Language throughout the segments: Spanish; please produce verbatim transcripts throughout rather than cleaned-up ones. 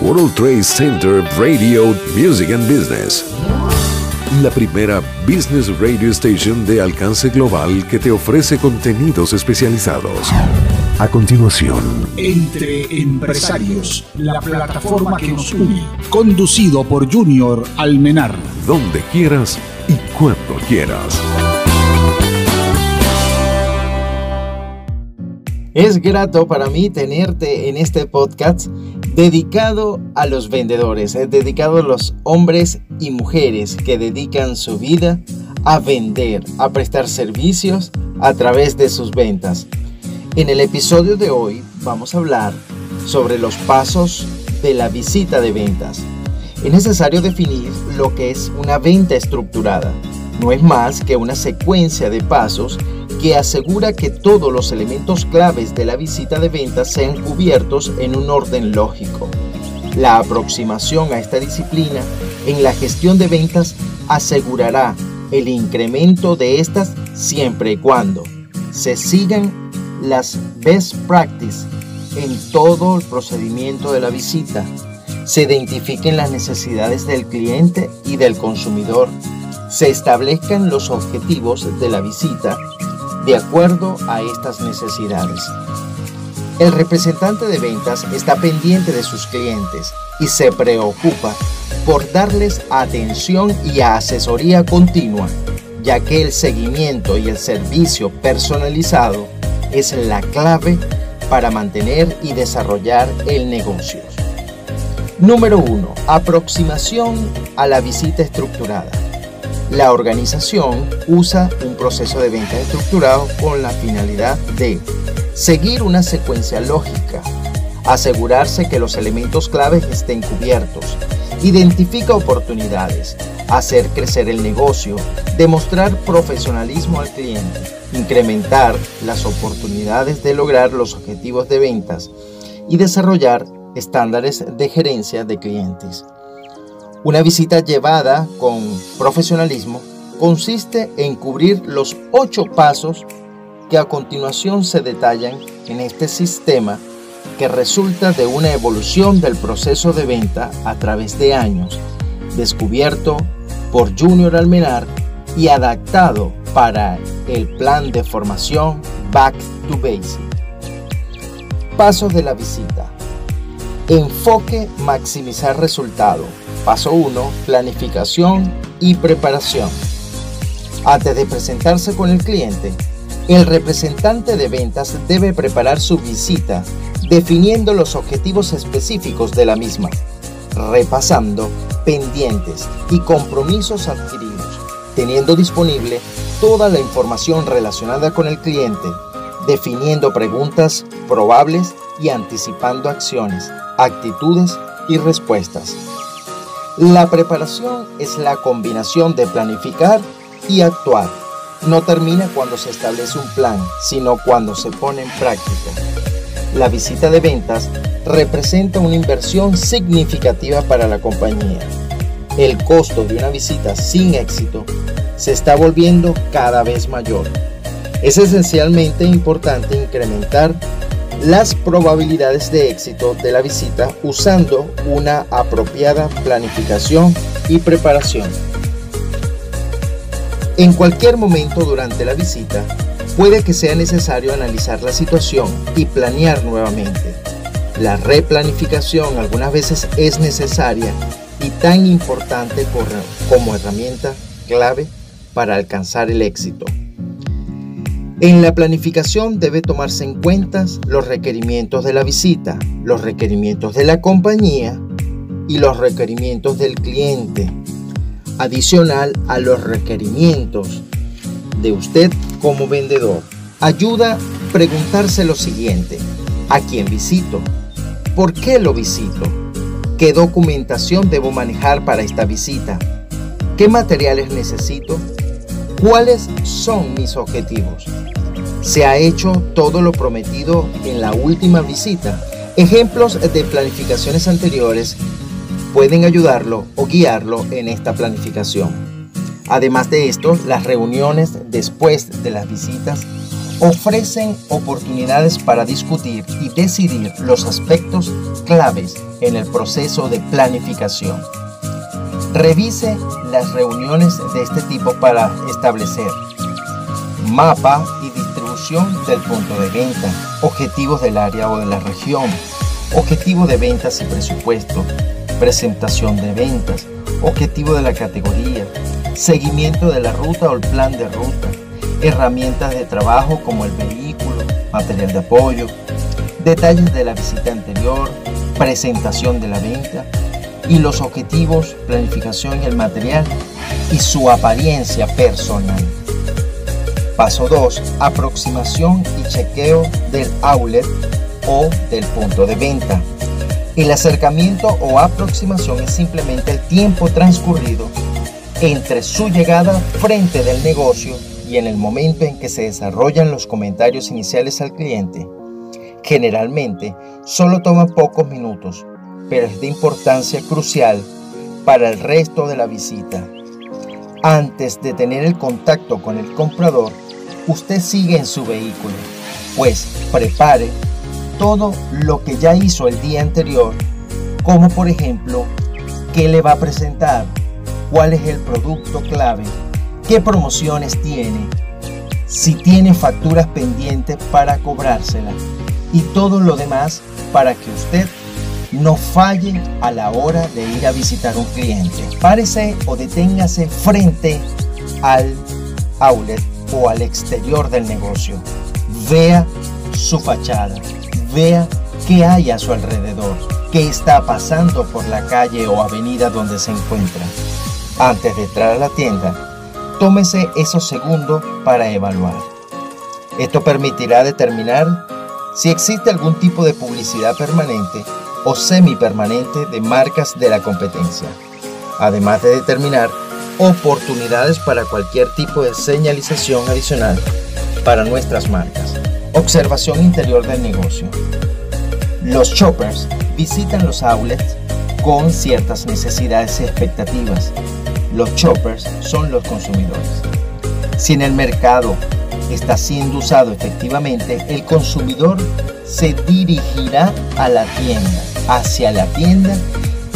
World Trade Center Radio Music and Business, la primera business radio station de alcance global que te ofrece contenidos especializados. A continuación, Entre Empresarios, la plataforma que nos une, conducido por Junior Almenar. Donde quieras y cuando quieras. Es grato para mí tenerte en este podcast dedicado a los vendedores, dedicado a los hombres y mujeres que dedican su vida a vender, a prestar servicios a través de sus ventas. En el episodio de hoy vamos a hablar sobre los pasos de la visita de ventas. Es necesario definir lo que es una venta estructurada. No es más que una secuencia de pasos que asegura que todos los elementos claves de la visita de ventas sean cubiertos en un orden lógico. La aproximación a esta disciplina en la gestión de ventas asegurará el incremento de estas siempre y cuando se sigan las best practices en todo el procedimiento de la visita, se identifiquen las necesidades del cliente y del consumidor, se establezcan los objetivos de la visita de acuerdo a estas necesidades. El representante de ventas está pendiente de sus clientes y se preocupa por darles atención y asesoría continua, ya que el seguimiento y el servicio personalizado es la clave para mantener y desarrollar el negocio. Número uno. Aproximación a la visita estructurada. La organización usa un proceso de ventas estructurado con la finalidad de seguir una secuencia lógica, asegurarse que los elementos claves estén cubiertos, identifica oportunidades, hacer crecer el negocio, demostrar profesionalismo al cliente, incrementar las oportunidades de lograr los objetivos de ventas y desarrollar estándares de gerencia de clientes. Una visita llevada con profesionalismo consiste en cubrir los ocho pasos que a continuación se detallan en este sistema que resulta de una evolución del proceso de venta a través de años, descubierto por Junior Almenar y adaptado para el plan de formación Back to Basic. Pasos de la visita. Enfoque, maximizar resultado. Paso uno, planificación y preparación. Antes de presentarse con el cliente, el representante de ventas debe preparar su visita definiendo los objetivos específicos de la misma, repasando pendientes y compromisos adquiridos, teniendo disponible toda la información relacionada con el cliente, definiendo preguntas probables y anticipando acciones, actitudes y respuestas. La preparación es la combinación de planificar y actuar. No termina cuando se establece un plan, sino cuando se pone en práctica. La visita de ventas representa una inversión significativa para la compañía. El costo de una visita sin éxito se está volviendo cada vez mayor. Es esencialmente importante incrementar las probabilidades de éxito de la visita usando una apropiada planificación y preparación. En cualquier momento durante la visita, puede que sea necesario analizar la situación y planear nuevamente. La replanificación algunas veces es necesaria y tan importante como herramienta clave para alcanzar el éxito. En la planificación debe tomarse en cuenta los requerimientos de la visita, los requerimientos de la compañía y los requerimientos del cliente, adicional a los requerimientos de usted como vendedor. Ayuda a preguntarse lo siguiente: ¿a quién visito? ¿Por qué lo visito? ¿Qué documentación debo manejar para esta visita? ¿Qué materiales necesito? ¿Cuáles son mis objetivos? ¿Se ha hecho todo lo prometido en la última visita? Ejemplos de planificaciones anteriores pueden ayudarlo o guiarlo en esta planificación. Además de esto, las reuniones después de las visitas ofrecen oportunidades para discutir y decidir los aspectos claves en el proceso de planificación. Revise las reuniones de este tipo para establecer mapa y distribución del punto de venta, objetivos del área o de la región, objetivo de ventas y presupuesto, presentación de ventas, objetivo de la categoría, seguimiento de la ruta o el plan de ruta, herramientas de trabajo como el vehículo, material de apoyo, detalles de la visita anterior, presentación de la venta y los objetivos, planificación y el material y su apariencia personal. Paso dos. Aproximación y chequeo del outlet o del punto de venta. El acercamiento o aproximación es simplemente el tiempo transcurrido entre su llegada frente del negocio y en el momento en que se desarrollan los comentarios iniciales al cliente. Generalmente solo toma pocos minutos, pero es de importancia crucial para el resto de la visita. Antes de tener el contacto con el comprador, usted sigue en su vehículo, pues prepare todo lo que ya hizo el día anterior, como por ejemplo, qué le va a presentar, cuál es el producto clave, qué promociones tiene, si tiene facturas pendientes para cobrárselas y todo lo demás para que usted no falle a la hora de ir a visitar un cliente. Párese o deténgase frente al outlet o al exterior del negocio. Vea su fachada, vea qué hay a su alrededor, qué está pasando por la calle o avenida donde se encuentra. Antes de entrar a la tienda, tómese esos segundos para evaluar. Esto permitirá determinar si existe algún tipo de publicidad permanente o semipermanente de marcas de la competencia, además de determinar oportunidades para cualquier tipo de señalización adicional para nuestras marcas. Observación interior del negocio. Los shoppers visitan los outlets con ciertas necesidades y expectativas. Los shoppers son los consumidores. Si en el mercado está siendo usado efectivamente, el consumidor se dirigirá a la tienda, hacia la tienda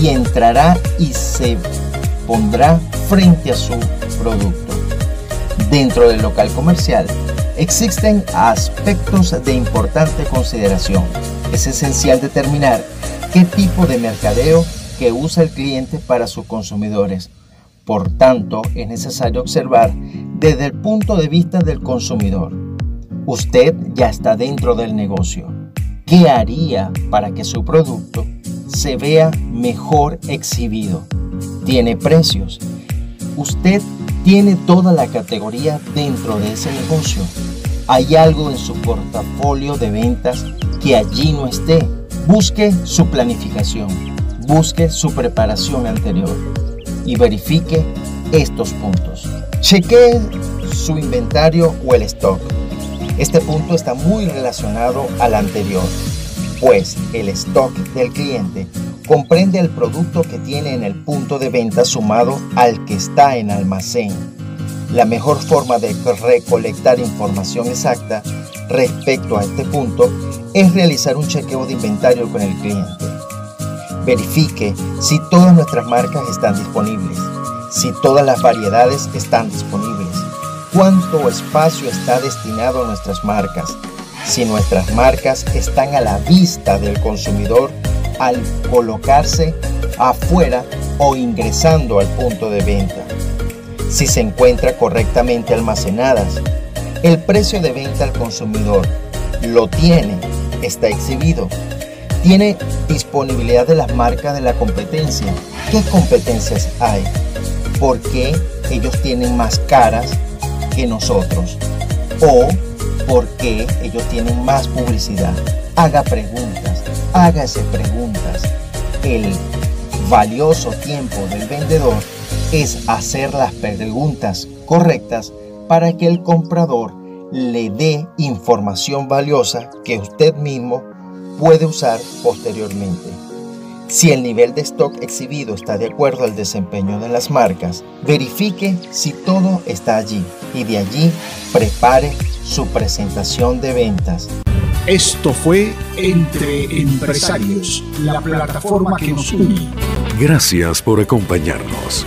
y entrará y se pondrá frente a su producto. Dentro del local comercial existen aspectos de importante consideración. Es esencial determinar qué tipo de mercadeo que usa el cliente para sus consumidores. Por tanto, es necesario observar desde el punto de vista del consumidor. Usted ya está dentro del negocio. ¿Qué haría para que su producto se vea mejor exhibido? ¿Tiene precios? ¿Usted tiene toda la categoría dentro de ese negocio? ¿Hay algo en su portafolio de ventas que allí no esté? Busque su planificación, busque su preparación anterior y verifique estos puntos. Chequee su inventario o el stock. Este punto está muy relacionado al anterior, pues el stock del cliente comprende el producto que tiene en el punto de venta sumado al que está en almacén. La mejor forma de recolectar información exacta respecto a este punto es realizar un chequeo de inventario con el cliente. Verifique si todas nuestras marcas están disponibles, si todas las variedades están disponibles, cuánto espacio está destinado a nuestras marcas, si nuestras marcas están a la vista del consumidor al colocarse afuera o ingresando al punto de venta, si se encuentra correctamente almacenadas, el precio de venta al consumidor lo tiene, está exhibido. Tiene disponibilidad de las marcas de la competencia. ¿Qué competencias hay? ¿Por qué ellos tienen más caras que nosotros? ¿O por qué ellos tienen más publicidad? Haga preguntas, hágase preguntas. El valioso tiempo del vendedor es hacer las preguntas correctas para que el comprador le dé información valiosa que usted mismo puede usar posteriormente. Si el nivel de stock exhibido está de acuerdo al desempeño de las marcas, verifique si todo está allí y de allí prepare su presentación de ventas. Esto fue Entre Empresarios, la plataforma que nos une. Gracias por acompañarnos.